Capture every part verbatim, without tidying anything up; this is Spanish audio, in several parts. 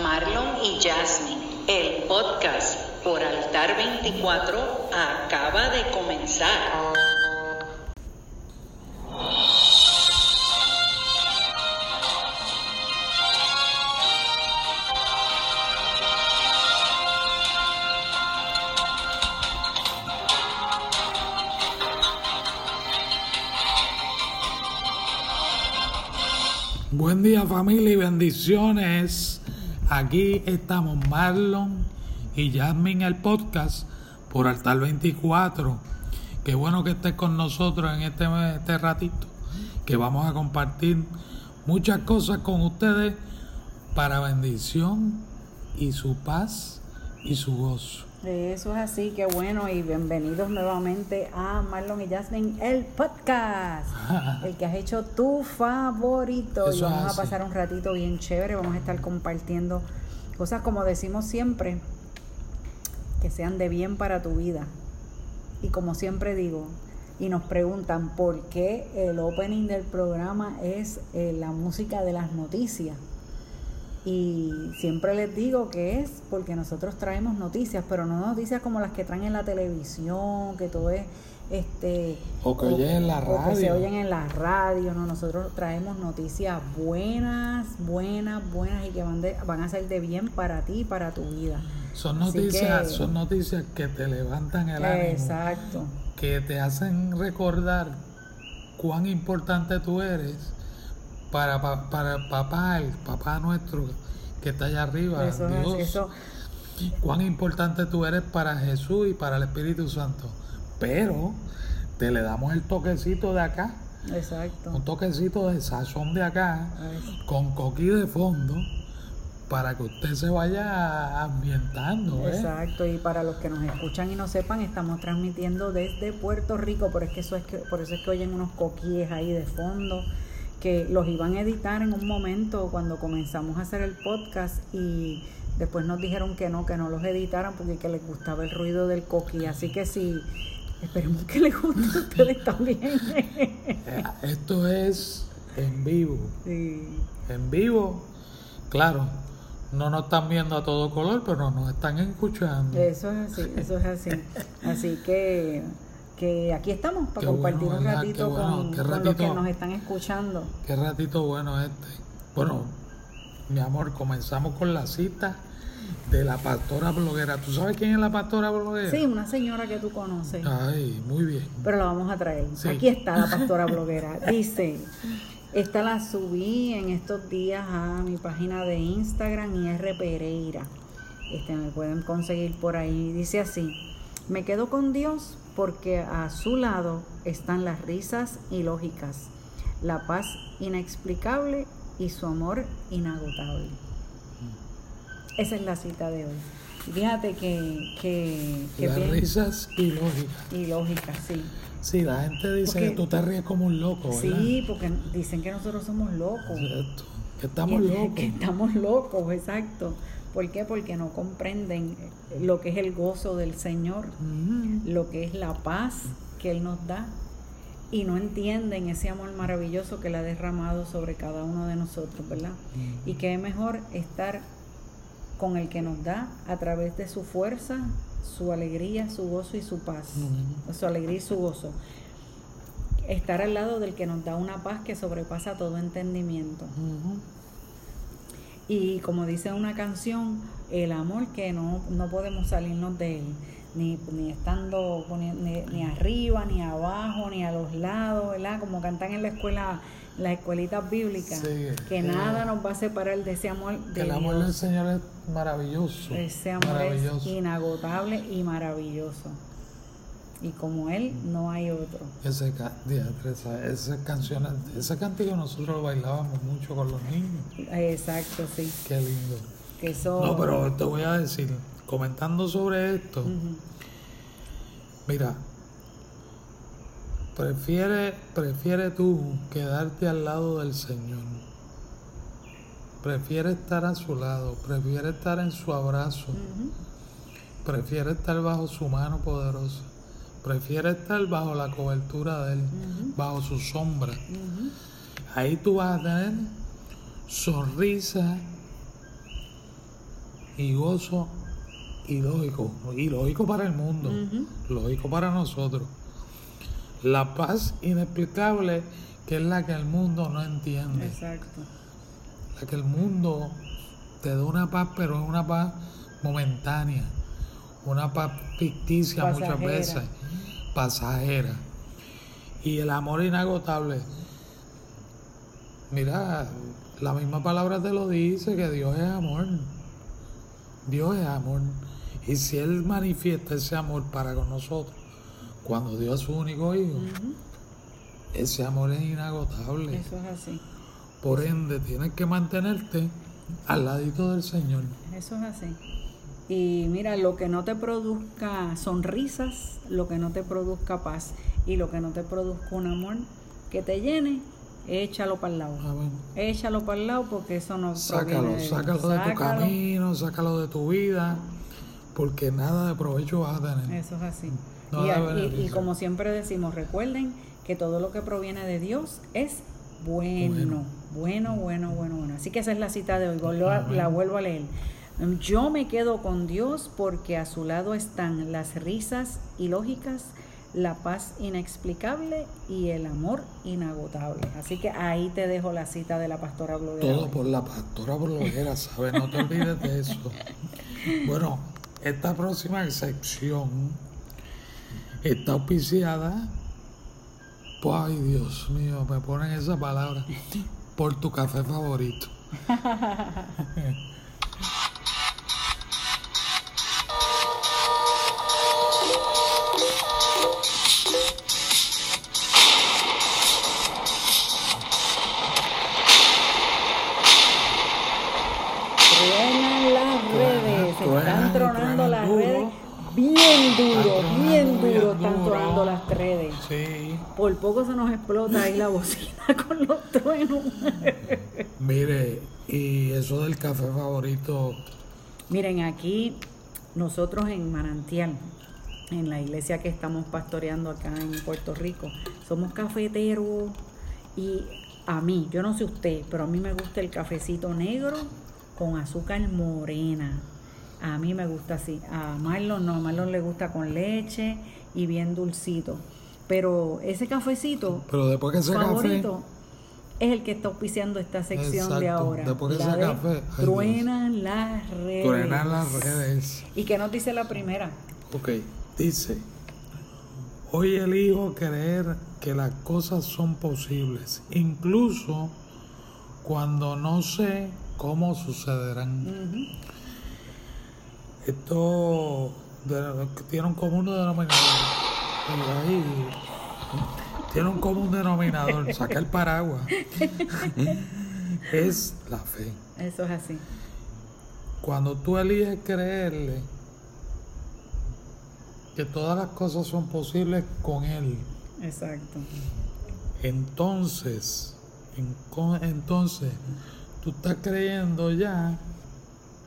Marlon y Jasmine, el podcast por Altar veinticuatro acaba de comenzar. Buen día, familia, y bendiciones. Aquí estamos Marlon y Jasmine, el podcast por Altar veinticuatro. Qué bueno que estés con nosotros en este, este ratito, que vamos a compartir muchas cosas con ustedes para bendición y su paz y su gozo. Eso es así, qué bueno, y bienvenidos nuevamente a Marlon y Jasmine, el podcast, el que has hecho tu favorito. Eso, y vamos a pasar un ratito bien chévere. Vamos a estar compartiendo cosas, como decimos siempre, que sean de bien para tu vida. Y como siempre digo, y nos preguntan por qué el opening del programa es eh, la música de las noticias. Y siempre les digo que es porque nosotros traemos noticias, pero no noticias como las que traen en la televisión, que todo es este o que oyen en la radio, o que se oyen en la radio. No, nosotros traemos noticias buenas, buenas, buenas y que van de, van a ser de bien para ti y para tu vida. Son noticias, que, son noticias que te levantan el ánimo. Exacto. Que te hacen recordar cuán importante tú eres. Para, para, para papá, el papá nuestro que está allá arriba, eso, Dios, eso. Cuán importante tú eres para Jesús y para el Espíritu Santo. Pero te le damos el toquecito de acá. Exacto. Un toquecito de sazón de acá, eso, con coquí de fondo, para que usted se vaya ambientando. ¿eh? Exacto, y para los que nos escuchan y no sepan, estamos transmitiendo desde Puerto Rico, por, es que eso es que, por eso es que oyen unos coquíes ahí de fondo, que los iban a editar en un momento cuando comenzamos a hacer el podcast, y después nos dijeron que no, que no los editaran porque que les gustaba el ruido del coquí. Así que sí, esperemos que les guste a ustedes también. Esto es en vivo. Sí. En vivo, claro, no nos están viendo a todo color, pero nos están escuchando. Eso es así, eso es así. Así que... que aquí estamos para qué compartir bueno, un ratito, bueno, con, ratito con los que nos están escuchando. Qué ratito bueno este. Bueno, mi amor, comenzamos con la cita de la pastora bloguera. ¿Tú sabes quién es la pastora bloguera? Sí, una señora que tú conoces. Ay, muy bien. Pero la vamos a traer. Sí. Aquí está la pastora bloguera. Dice, esta la subí en estos días a mi página de Instagram, y R. Pereira. Este, me pueden conseguir por ahí. Dice así: me quedo con Dios porque a su lado están las risas ilógicas, la paz inexplicable y su amor inagotable. Esa es la cita de hoy. Fíjate que... que, que las bien. Risas ilógicas. Ilógicas, sí. Sí, la gente dice porque, que tú te ríes como un loco, ¿verdad? Sí, porque dicen que nosotros somos locos. Exacto, que estamos locos. Que estamos locos, exacto. ¿Por qué? Porque no comprenden lo que es el gozo del Señor, uh-huh, lo que es la paz que Él nos da, y no entienden ese amor maravilloso que Él ha derramado sobre cada uno de nosotros, ¿verdad? Uh-huh. Y que es mejor estar con el que nos da a través de su fuerza, su alegría, su gozo y su paz, uh-huh, su alegría y su gozo. Estar al lado del que nos da una paz que sobrepasa todo entendimiento. Uh-huh. Y como dice una canción, el amor que no, no podemos salirnos de él, ni, ni estando ni, ni arriba, ni abajo, ni a los lados, ¿verdad? Como cantan en la escuela, las escuelitas bíblicas, sí, que eh, nada nos va a separar de ese amor de el Dios. Amor del Señor es maravilloso. Ese amor maravilloso. Es inagotable y maravilloso. Y como él, no hay otro. Ese, esa, esas canciones, ese cántico nosotros lo bailábamos mucho con los niños. Exacto, sí. Qué lindo. Que eso... No, pero te voy a decir, comentando sobre esto, uh-huh, mira, prefiere, prefiere tú quedarte al lado del Señor. Prefiere estar a su lado, prefiere estar en su abrazo, uh-huh, prefiere estar bajo su mano poderosa. Prefiere estar bajo la cobertura de él, uh-huh, bajo su sombra. Uh-huh. Ahí tú vas a tener sonrisa, y gozo ilógico, ilógico para el mundo, uh-huh. lógico para nosotros. La paz inexplicable, que es la que el mundo no entiende. Exacto. La que el mundo te da una paz, pero es una paz momentánea, una paz ficticia, pasajera. Muchas veces, pasajera. Y el amor inagotable. Mira, la misma palabra te lo dice, que Dios es amor. Dios es amor. Y si Él manifiesta ese amor para con nosotros, cuando dio a su único hijo, uh-huh. ese amor es inagotable. Eso es así. Por ende, tienes que mantenerte al ladito del Señor. Eso es así. Y mira, lo que no te produzca sonrisas, lo que no te produzca paz y lo que no te produzca un amor que te llene, échalo para el lado. Amén. Échalo para el lado, porque eso no Sácalo, de... sácalo de sácalo. tu camino, sácalo de tu vida, porque nada de provecho vas a tener. Eso es así. No y, y, y como siempre decimos, recuerden que todo lo que proviene de Dios es bueno, bueno, bueno, bueno, bueno. bueno. Así que esa es la cita de hoy, la, la vuelvo a leer. Yo me quedo con Dios porque a su lado están las risas ilógicas, la paz inexplicable y el amor inagotable. Así que ahí te dejo la cita de la pastora bloguera. Todo por la pastora bloguera, ¿sabes? No te olvides de eso. Bueno, esta próxima sección está auspiciada, ay Dios mío, me ponen esa palabra, por tu café favorito. Por poco se nos explota ahí la bocina con los truenos. Mire, y eso del café favorito. Miren, aquí nosotros en Manantial, en la iglesia que estamos pastoreando acá en Puerto Rico, somos cafeteros. Y a mí, yo no sé usted, pero a mí me gusta el cafecito negro con azúcar morena. A mí me gusta así. A Marlon no, a Marlon le gusta con leche y bien dulcito. Pero ese cafecito Pero después que ese favorito café, es el que está auspiciando esta sección. Exacto, de ahora. Después que ese de café, ay, truenan Dios. las redes. Truenan las redes. ¿Y qué nos dice la primera? Ok, dice: hoy elijo creer que las cosas son posibles, incluso cuando no sé cómo sucederán. Uh-huh. Esto de, tiene un común denominador. Ahí, tiene un común denominador, saca el paraguas. Es la fe. Eso es así. Cuando tú eliges creerle que todas las cosas son posibles con Él. Exacto. Entonces, en, entonces tú estás creyendo ya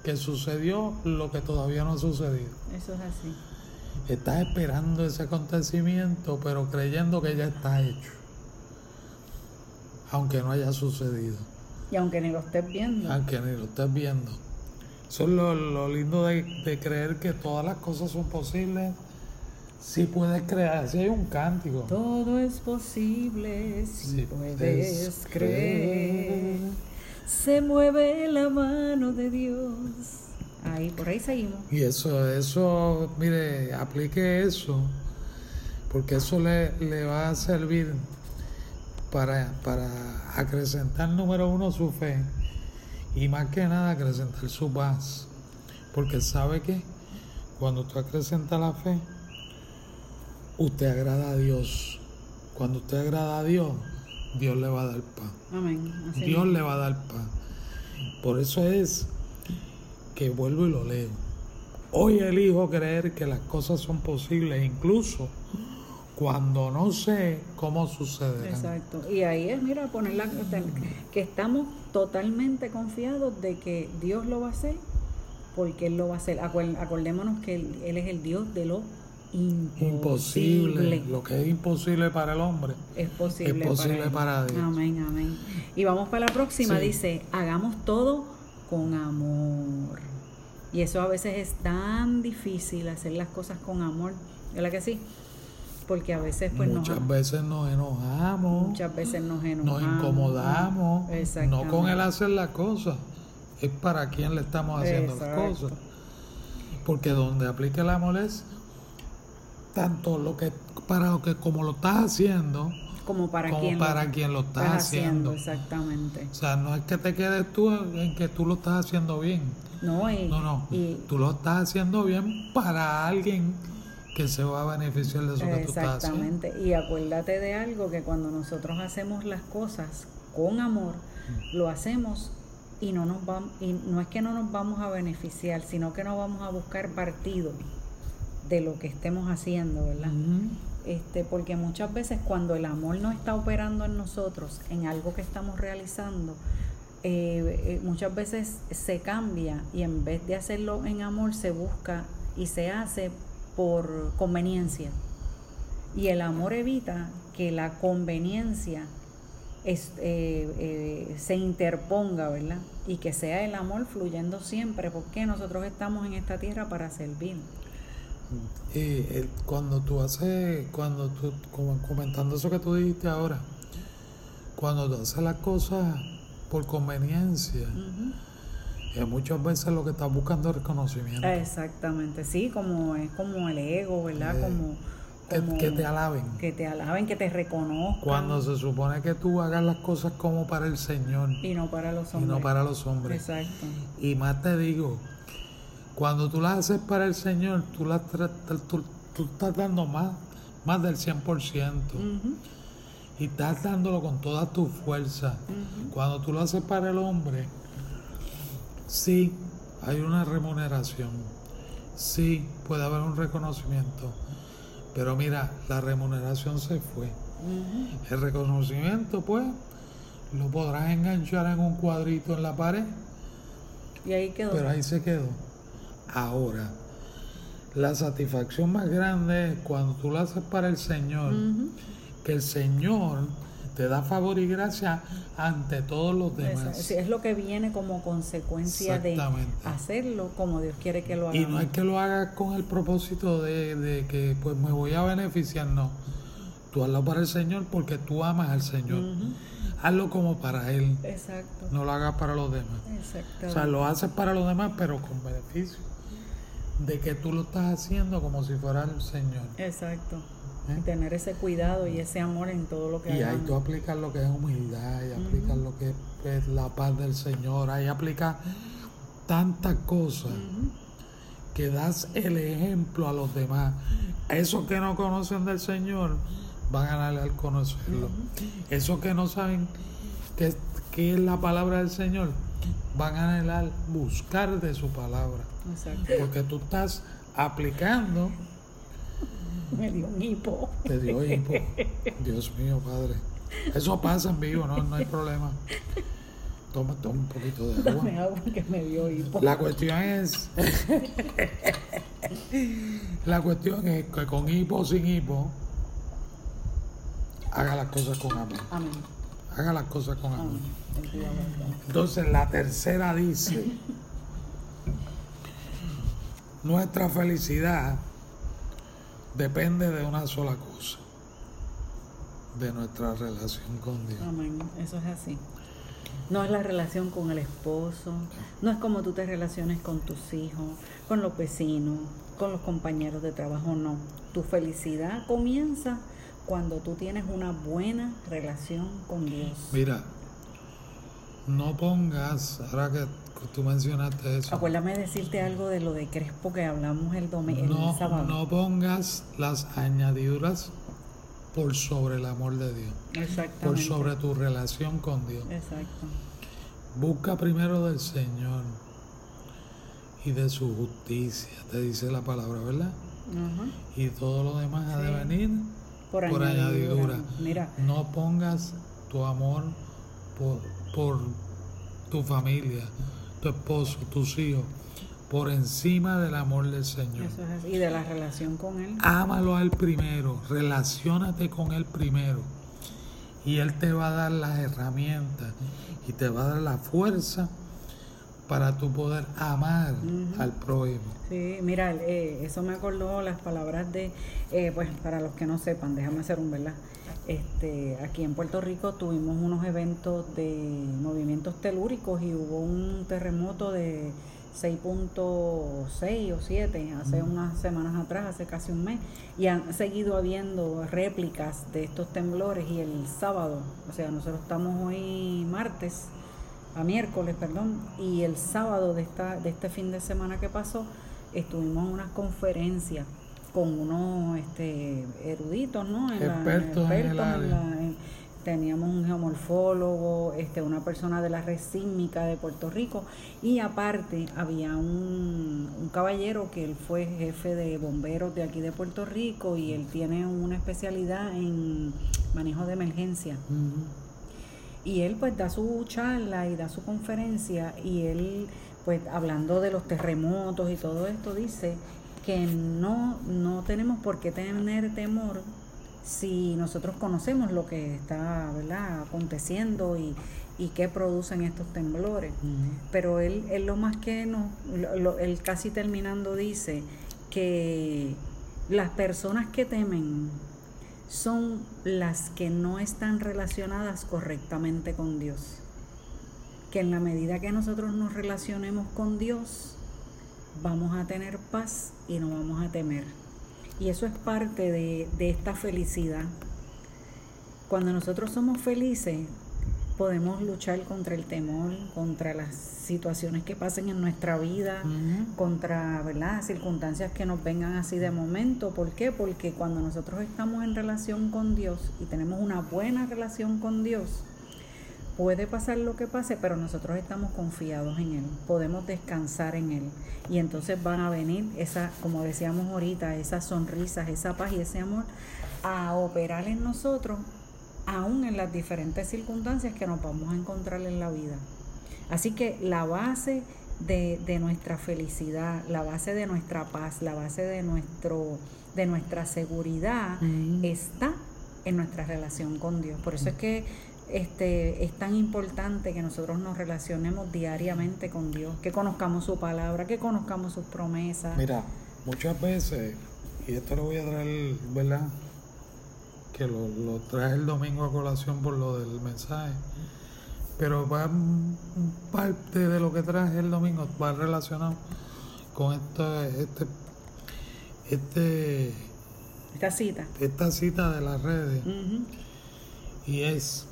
que sucedió lo que todavía no ha sucedido. Eso es así. Estás esperando ese acontecimiento, pero creyendo que ya está hecho, aunque no haya sucedido. Y aunque ni lo estés viendo. Aunque ni lo estés viendo. Eso es lo, lo lindo de, de creer que todas las cosas son posibles. Si puedes creer, si hay un cántico. Todo es posible si, si puedes creer. creer. Se mueve la mano de Dios. Ahí, por ahí seguimos. Y eso, eso, mire, aplique eso, porque eso le, le va a servir para, para acrecentar, número uno, su fe, y más que nada acrecentar su paz, porque sabe que cuando tú acrecentas la fe, usted agrada a Dios. Cuando usted agrada a Dios, Dios le va a dar paz. Amén. Así Dios es. le va a dar paz. Por eso es que vuelvo y lo leo. Hoy elijo creer que las cosas son posibles, incluso cuando no sé cómo sucederán. Exacto. Y ahí es, mira, poner la, que estamos totalmente confiados de que Dios lo va a hacer, porque Él lo va a hacer. Acordémonos que Él, él es el Dios de lo imposible. imposible. Lo que es imposible para el hombre es posible, es posible para, para Dios. Amén, amén. Y vamos para la próxima. Sí. Dice: hagamos todo con amor. Y eso a veces es tan difícil, hacer las cosas con amor, ¿verdad que sí? Porque a veces pues muchas nos, veces nos enojamos, muchas veces nos enojamos, nos incomodamos, no con el hacer las cosas, es para quién le estamos haciendo Exacto. las cosas, porque donde aplica el amor es tanto lo que para lo que como lo estás haciendo como para, como quien, para lo, quien lo estás, estás haciendo. haciendo exactamente. O sea, no es que te quedes tú en que tú lo estás haciendo bien, no, y, no, no y, tú lo estás haciendo bien para alguien que se va a beneficiar de eso que tú estás haciendo. Exactamente, y acuérdate de algo, que cuando nosotros hacemos las cosas con amor, mm. lo hacemos y no nos vamos, y no es que no nos vamos a beneficiar, sino que no vamos a buscar partido de lo que estemos haciendo, ¿verdad? Mm. Este, porque muchas veces cuando el amor no está operando en nosotros, en algo que estamos realizando, eh, muchas veces se cambia y en vez de hacerlo en amor se busca y se hace por conveniencia, y el amor evita que la conveniencia es, eh, eh, se interponga, ¿verdad? Y que sea el amor fluyendo siempre, porque nosotros estamos en esta tierra para servir. Eh, cuando tú haces, cuando tú, como comentando eso que tú dijiste ahora, cuando tú haces las cosas por conveniencia, uh-huh. muchas veces lo que estás buscando es reconocimiento. Exactamente, sí, como es como el ego, ¿verdad? Eh, como, como que, que te alaben. Que te alaben, que te reconozcan. Cuando se supone que tú hagas las cosas como para el Señor. Y no para los hombres. Y no para los hombres. Exacto. Y más te digo, cuando tú las haces para el Señor, tú las tra- tú, tú estás dando más, más del cien por ciento. Uh-huh. Y estás dándolo con toda tu fuerza. Uh-huh. Cuando tú lo haces para el hombre, sí, hay una remuneración, sí, puede haber un reconocimiento, pero mira, la remuneración se fue. Uh-huh. El reconocimiento, pues, lo podrás enganchar en un cuadrito en la pared. Y ahí quedó. Pero ahí se quedó. Ahora, la satisfacción más grande es cuando tú lo haces para el Señor, uh-huh. que el Señor te da favor y gracia ante todos los demás. Eso es lo que viene como consecuencia de hacerlo como Dios quiere que lo haga. Y no es que lo hagas con el propósito de, de que pues me voy a beneficiar, no. Tú hazlo para el Señor porque tú amas al Señor. Uh-huh. Hazlo como para Él. Exacto. No lo hagas para los demás. Exacto. O sea, lo haces para los demás, pero con beneficio de que tú lo estás haciendo como si fuera el Señor. Exacto. ¿Eh? Y tener ese cuidado y ese amor en todo lo que hagas. Y hagamos. Ahí tú aplicas lo que es humildad, ahí uh-huh. aplicas lo que es pues, la paz del Señor, ahí aplicas tantas cosas uh-huh. que das el ejemplo a los demás. Esos que no conocen del Señor van a ganar al conocerlo. Uh-huh. Esos que no saben qué, qué es la palabra del Señor van a anhelar buscar de su palabra. Exacto. Porque tú estás aplicando. Me dio un hipo. Te dio hipo. Dios mío, Padre. Eso pasa en vivo, no, no hay problema. Toma, toma un poquito de agua. Dame agua que me dio hipo. La cuestión es... la cuestión es que con hipo o sin hipo, haga las cosas con amor. Amén. Haga las cosas con amor. Entonces, la tercera dice... nuestra felicidad depende de una sola cosa, de nuestra relación con Dios. Amén, eso es así. No es la relación con el esposo, no es como tú te relaciones con tus hijos, con los vecinos, con los compañeros de trabajo, no. Tu felicidad comienza cuando tú tienes una buena relación con Dios. Mira, no pongas, ahora que tú mencionaste eso. Acuérdame decirte algo de lo de Crespo que hablamos el domingo. No, sábado. No pongas las añadiduras por sobre el amor de Dios. Exactamente. Por sobre tu relación con Dios. Exacto. Busca primero del Señor y de su justicia, te dice la palabra, ¿verdad? Uh-huh. Y todo lo demás sí. ha de venir por, por añadidura. añadidura. Mira. No pongas tu amor por, por tu familia, tu esposo, tus hijos, por encima del amor del Señor. Eso es así. Y de la relación con Él. Ámalo a Él primero, relaciónate con Él primero, y Él te va a dar las herramientas y te va a dar la fuerza para tú poder amar uh-huh. al prójimo. Sí, mira, eh, eso me acordó las palabras de, eh, pues para los que no sepan, déjame hacer un, ¿verdad? Este, aquí en Puerto Rico tuvimos unos eventos de movimientos telúricos y hubo un terremoto de seis punto seis o siete hace uh-huh. unas semanas atrás, hace casi un mes, y han seguido habiendo réplicas de estos temblores. Y el sábado, o sea, nosotros estamos hoy martes, a miércoles, perdón, y el sábado de esta de este fin de semana que pasó, estuvimos en unas conferencias con unos este, eruditos, ¿no? En expertos, la, en expertos en el área. En la, en, teníamos un geomorfólogo, este, una persona de la red sísmica de Puerto Rico, y aparte había un, un caballero que él fue jefe de bomberos de aquí de Puerto Rico, y él tiene una especialidad en manejo de emergencia. Uh-huh. Y él pues da su charla y da su conferencia, y él pues hablando de los terremotos y todo esto dice que no, no tenemos por qué tener temor si nosotros conocemos lo que está, ¿verdad?, aconteciendo y, y qué producen estos temblores. Uh-huh. Pero él, él lo más que nos, lo, él casi terminando dice que las personas que temen son las que no están relacionadas correctamente con Dios. Que en la medida que nosotros nos relacionemos con Dios, vamos a tener paz y no vamos a temer. Y eso es parte de, de esta felicidad. Cuando nosotros somos felices, podemos luchar contra el temor, contra las situaciones que pasen en nuestra vida, uh-huh. contra, ¿verdad?, circunstancias que nos vengan así de momento. ¿Por qué? Porque cuando nosotros estamos en relación con Dios y tenemos una buena relación con Dios, puede pasar lo que pase, pero nosotros estamos confiados en Él, podemos descansar en Él. Y entonces van a venir, esa, como decíamos ahorita, esas sonrisas, esa paz y ese amor a operar en nosotros, aún en las diferentes circunstancias que nos vamos a encontrar en la vida. Así que la base de, de nuestra felicidad, la base de nuestra paz, la base de, nuestro, de nuestra seguridad uh-huh. está en nuestra relación con Dios. Por eso es que este, es tan importante que nosotros nos relacionemos diariamente con Dios, que conozcamos su palabra, que conozcamos sus promesas. Mira, muchas veces, y esto lo voy a traer, ¿verdad?, que lo, lo traje el domingo a colación por lo del mensaje, pero va, parte de lo que traje el domingo va relacionado con esta este, este esta cita esta cita de las redes uh-huh. y es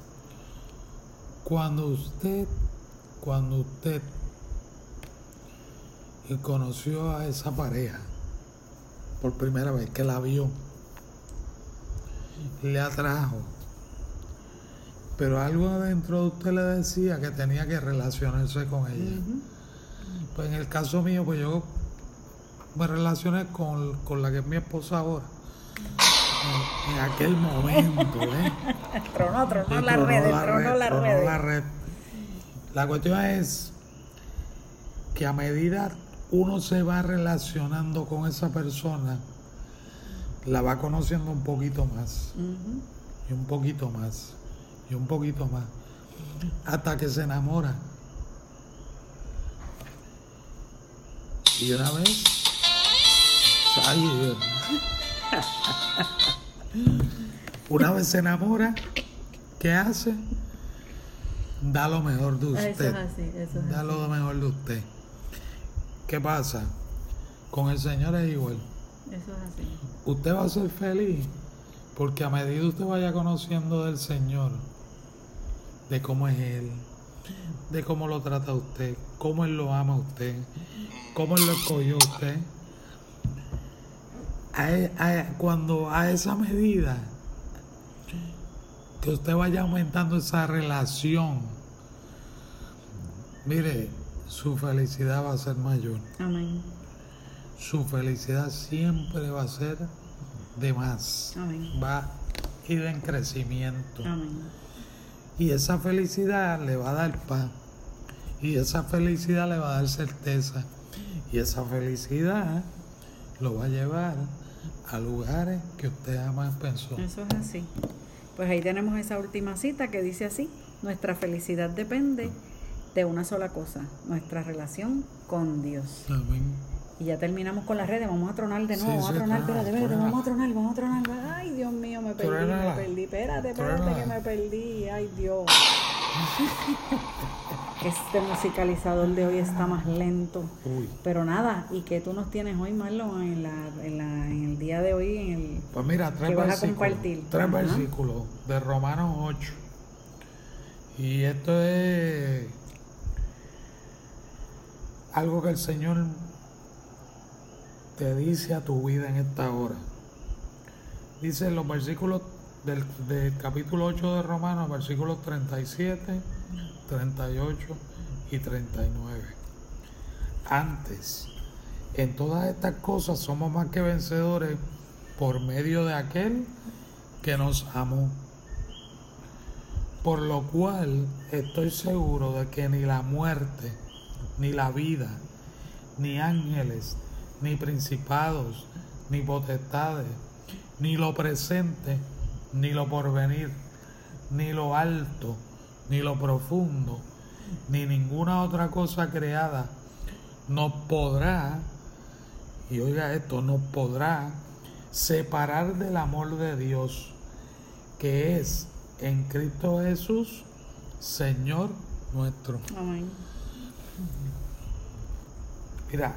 cuando usted cuando usted conoció a esa pareja por primera vez, que la vio, le atrajo, pero algo adentro de usted le decía que tenía que relacionarse con ella. Uh-huh. Pues en el caso mío, pues yo me relacioné con, con la que es mi esposa ahora. En, en aquel momento, ¿eh? Tronó, tronó la red, tronó la red, la red. La cuestión es que a medida uno se va relacionando con esa persona, la va conociendo un poquito más, uh-huh. y un poquito más, y un poquito más, uh-huh. hasta que se enamora. Y una vez, ay, una vez se enamora, ¿qué hace? Da lo mejor de usted. Eso es así, eso es así. Da lo mejor de usted. ¿Qué pasa? Con el Señor es igual. Eso es así. Usted va a ser feliz porque a medida que usted vaya conociendo del Señor, de cómo es Él, de cómo lo trata a usted, cómo Él lo ama a usted, cómo Él lo escogió a usted, a, a, cuando a esa medida que usted vaya aumentando esa relación, mire, su felicidad va a ser mayor. Amén. Su felicidad siempre va a ser de más. Amén. Va a ir en crecimiento. Amén. Y esa felicidad le va a dar paz, y esa felicidad le va a dar certeza, y esa felicidad lo va a llevar a lugares que usted jamás pensó. Eso es así. Pues ahí tenemos esa última cita que dice así: nuestra felicidad depende de una sola cosa, nuestra relación con Dios. Amén. Y ya terminamos con las redes, vamos a tronar de nuevo, sí, vamos a tronar, sí, espérate, espérate, vamos a tronar, vamos a tronar. Ay, Dios mío, me perdí, tronala. me perdí, espérate, espérate tronala. que me perdí, ay Dios. Este musicalizador de hoy está más lento. Uy. Pero nada, ¿y qué tú nos tienes hoy, Marlon, en, la, en, la, en el día de hoy? En el, pues mira, tres versículos, tres versículos de Romanos ocho. Y esto es algo que el Señor te dice a tu vida en esta hora. Dice en los versículos del, del capítulo ocho de Romanos, versículos treinta y siete, treinta y ocho y treinta y nueve. Antes, en todas estas cosas somos más que vencedores por medio de aquel que nos amó. Por lo cual estoy seguro de que ni la muerte, ni la vida, ni ángeles, ni principados, ni potestades, ni lo presente, ni lo porvenir, ni lo alto, ni lo profundo, ni ninguna otra cosa creada nos podrá, y oiga esto, nos podrá separar del amor de Dios, que es en Cristo Jesús, Señor nuestro. Amén. Mira,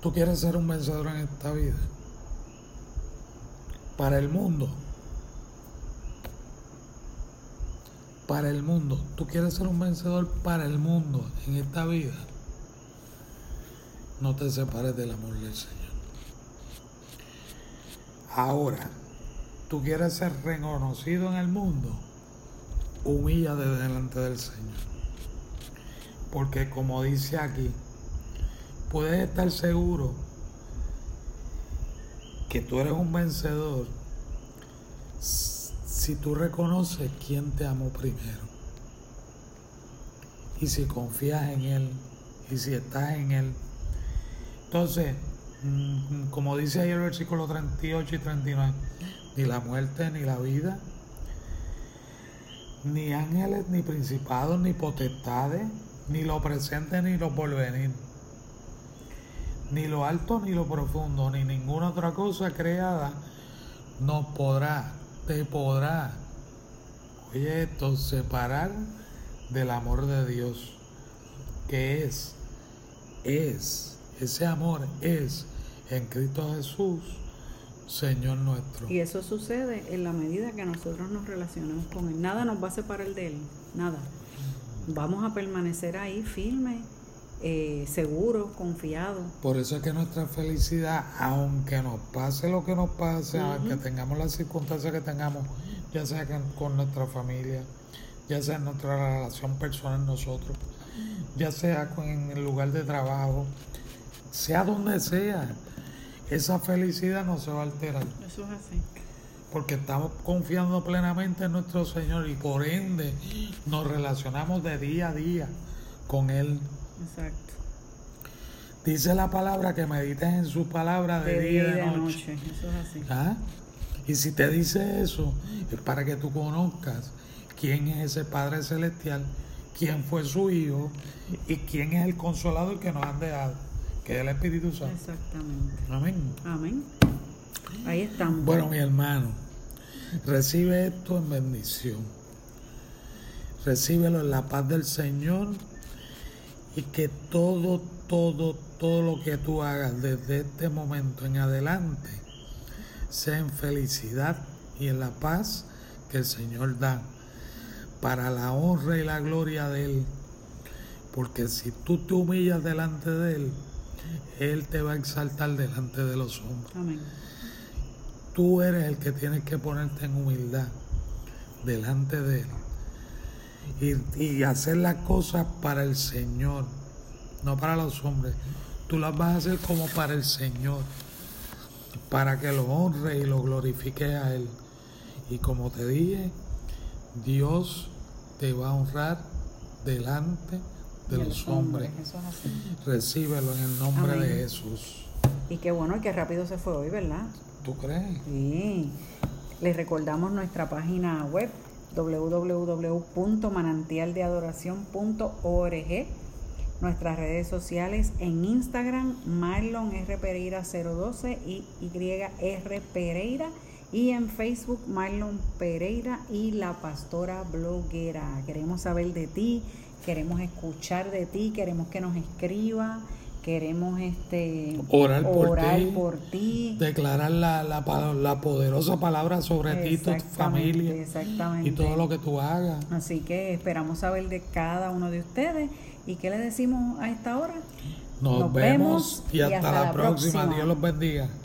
tú quieres ser un vencedor en esta vida. Para el mundo. Para el mundo. Tú quieres ser un vencedor para el mundo en esta vida. No te separes del amor del Señor. Ahora, tú quieres ser reconocido en el mundo, humíllate delante del Señor, porque como dice aquí, puedes estar seguro que tú eres un vencedor si tú reconoces quién te amó primero, y si confías en Él, y si estás en Él. Entonces, como dice ahí el versículo treinta y ocho y treinta y nueve, ni la muerte, ni la vida, ni ángeles, ni principados, ni potestades, ni lo presente, ni lo porvenir, ni lo alto, ni lo profundo, ni ninguna otra cosa creada nos podrá, te podrá, oye esto, separar del amor de Dios, que es, es, ese amor es en Cristo Jesús, Señor nuestro. Y eso sucede en la medida que nosotros nos relacionamos con Él. Nada nos va a separar de Él, nada. Vamos a permanecer ahí firmes, eh, seguros, confiados. Por eso es que nuestra felicidad, aunque nos pase lo que nos pase, uh-huh. aunque tengamos las circunstancias que tengamos, ya sea con nuestra familia, ya sea en nuestra relación personal nosotros, ya sea en el lugar de trabajo, sea donde sea, esa felicidad no se va a alterar. Eso es así. Porque estamos confiando plenamente en nuestro Señor y por ende nos relacionamos de día a día con Él. Exacto. Dice la palabra que medites en su palabra de, de día y de noche. noche. Eso es así. ¿Ah? Y si te dice eso, es para que tú conozcas quién es ese Padre Celestial, quién fue su Hijo y quién es el Consolador que nos han dejado, que es el Espíritu Santo. Exactamente. Amén. Amén. Ahí estamos. Bueno, mi hermano, recibe esto en bendición. Recíbelo en la paz del Señor y que todo, todo, todo lo que tú hagas desde este momento en adelante sea en felicidad y en la paz que el Señor da para la honra y la gloria de Él. Porque si tú te humillas delante de Él, Él te va a exaltar delante de los hombres. Amén. Tú eres el que tienes que ponerte en humildad delante de Él y, y hacer las cosas para el Señor, no para los hombres. Tú las vas a hacer como para el Señor, para que lo honre y lo glorifique a Él. Y como te dije, Dios te va a honrar delante de los hombres. Eso es así. Recíbelo en el nombre Amén. de Jesús. Y qué bueno, y qué rápido se fue hoy, ¿verdad? ¿Tú crees? Sí. Les recordamos nuestra página web doble u doble u doble u punto manantial de adoración punto org, nuestras redes sociales en Instagram, Marlon R. Pereira cero doce y Y R. Pereira, y en Facebook, Marlon Pereira y La Pastora Bloguera. Queremos saber de ti, queremos escuchar de ti, queremos que nos escriba, queremos este orar por, orar ti, por ti, declarar la, la, la poderosa palabra sobre ti, tu familia y todo lo que tú hagas. Así que esperamos saber de cada uno de ustedes. ¿Y qué le decimos a esta hora? Nos, Nos vemos, vemos y hasta, y hasta la, la próxima. próxima. Dios los bendiga.